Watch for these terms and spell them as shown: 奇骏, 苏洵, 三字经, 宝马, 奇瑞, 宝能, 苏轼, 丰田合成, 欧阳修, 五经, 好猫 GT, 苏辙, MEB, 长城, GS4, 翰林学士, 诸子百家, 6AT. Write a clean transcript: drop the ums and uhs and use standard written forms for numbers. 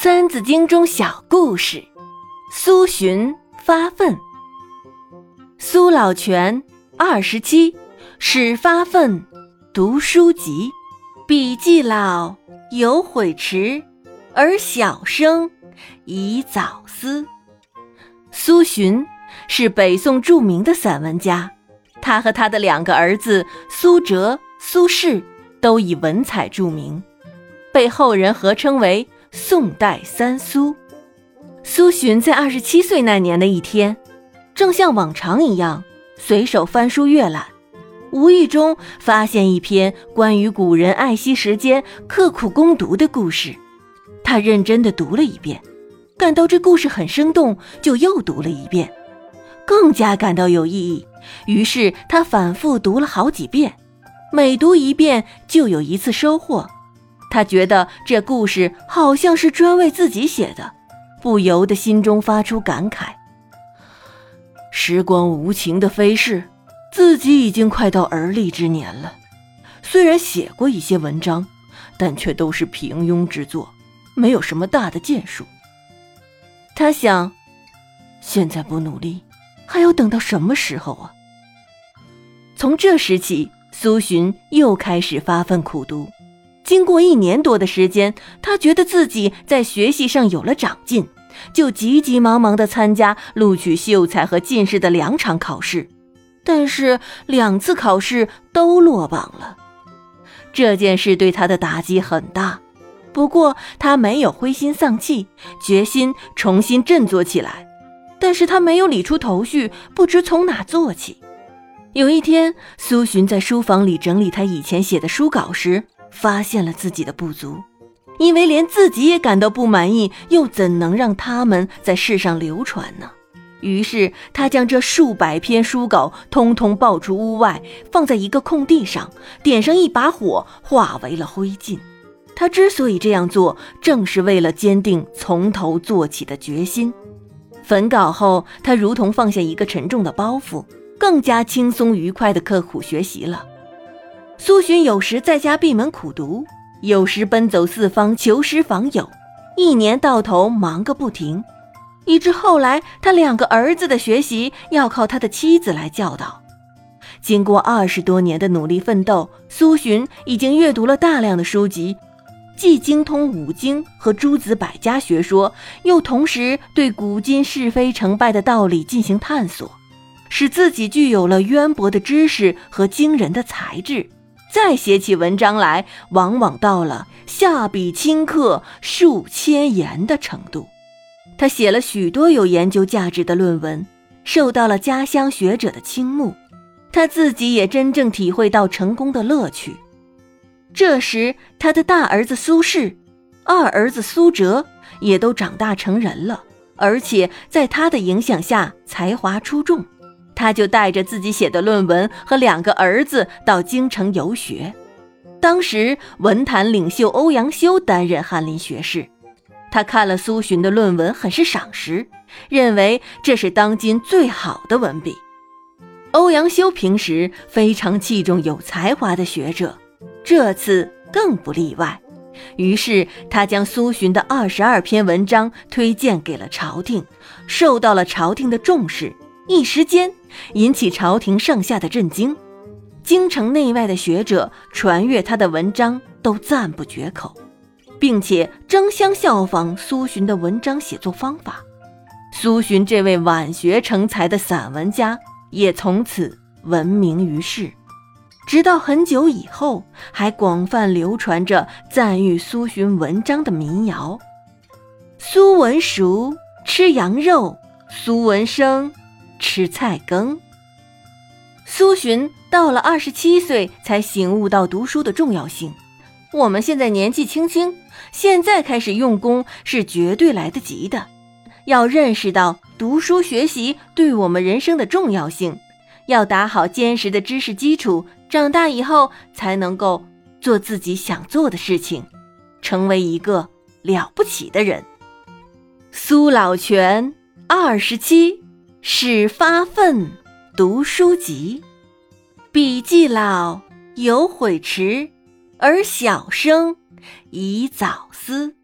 三字经中小故事，苏洵发愤。苏老泉27使发愤读书籍，彼既老犹悔迟，而小生宜早思。苏洵是北宋著名的散文家，他和他的两个儿子苏辙、苏轼都以文采著名，被后人合称为宋代三苏。苏洵在27岁那年的一天，正像往常一样随手翻书阅览，无意中发现一篇关于古人爱惜时间、刻苦攻读的故事。他认真地读了一遍，感到这故事很生动，就又读了一遍，更加感到有意义，于是他反复读了好几遍，每读一遍就有一次收获。他觉得这故事好像是专为自己写的，不由得心中发出感慨：时光无情的飞逝，自己已经快到而立之年了。虽然写过一些文章，但却都是平庸之作，没有什么大的建树。他想，现在不努力，还要等到什么时候啊？从这时起，苏洵又开始发奋苦读。经过1年多的时间，他觉得自己在学习上有了长进，就急急忙忙地参加录取秀才和进士的2场考试，但是2次考试都落榜了。这件事对他的打击很大，不过他没有灰心丧气，决心重新振作起来，但是他没有理出头绪，不知从哪做起。有一天，苏洵在书房里整理他以前写的书稿时，发现了自己的不足，因为连自己也感到不满意，又怎能让他们在世上流传呢？于是他将这数百篇书稿通通抱出屋外，放在一个空地上，点上一把火，化为了灰烬。他之所以这样做，正是为了坚定从头做起的决心。焚稿后，他如同放下一个沉重的包袱，更加轻松愉快地刻苦学习了。苏洵有时在家闭门苦读，有时奔走四方求师访友，1年到头忙个不停，以致后来他2个儿子的学习要靠他的妻子来教导。经过20多年的努力奋斗，苏洵已经阅读了大量的书籍，既精通五经和诸子百家学说，又同时对古今是非成败的道理进行探索，使自己具有了渊博的知识和惊人的才智。再写起文章来，往往到了下笔顷刻数千言的程度。他写了许多有研究价值的论文，受到了家乡学者的倾慕，他自己也真正体会到成功的乐趣。这时，他的大儿子苏轼、2儿子苏辙也都长大成人了，而且在他的影响下才华出众。他就带着自己写的论文和2个儿子到京城游学。当时文坛领袖欧阳修担任翰林学士，他看了苏洵的论文很是赏识，认为这是当今最好的文笔。欧阳修平时非常器重有才华的学者，这次更不例外，于是他将苏洵的22篇文章推荐给了朝廷，受到了朝廷的重视，一时间引起朝廷上下的震惊。京城内外的学者传阅他的文章都赞不绝口，并且争相效仿苏洵的文章写作方法。苏洵这位晚学成才的散文家也从此闻名于世，直到很久以后，还广泛流传着赞誉苏洵文章的民谣：苏文熟吃羊肉，苏文生吃菜羹。苏洵到了27岁才醒悟到读书的重要性。我们现在年纪轻轻，现在开始用功是绝对来得及的。要认识到读书学习对我们人生的重要性，要打好坚实的知识基础，长大以后才能够做自己想做的事情，成为一个了不起的人。苏老泉27使发愤读书籍，彼既老犹悔迟，而小生宜早思。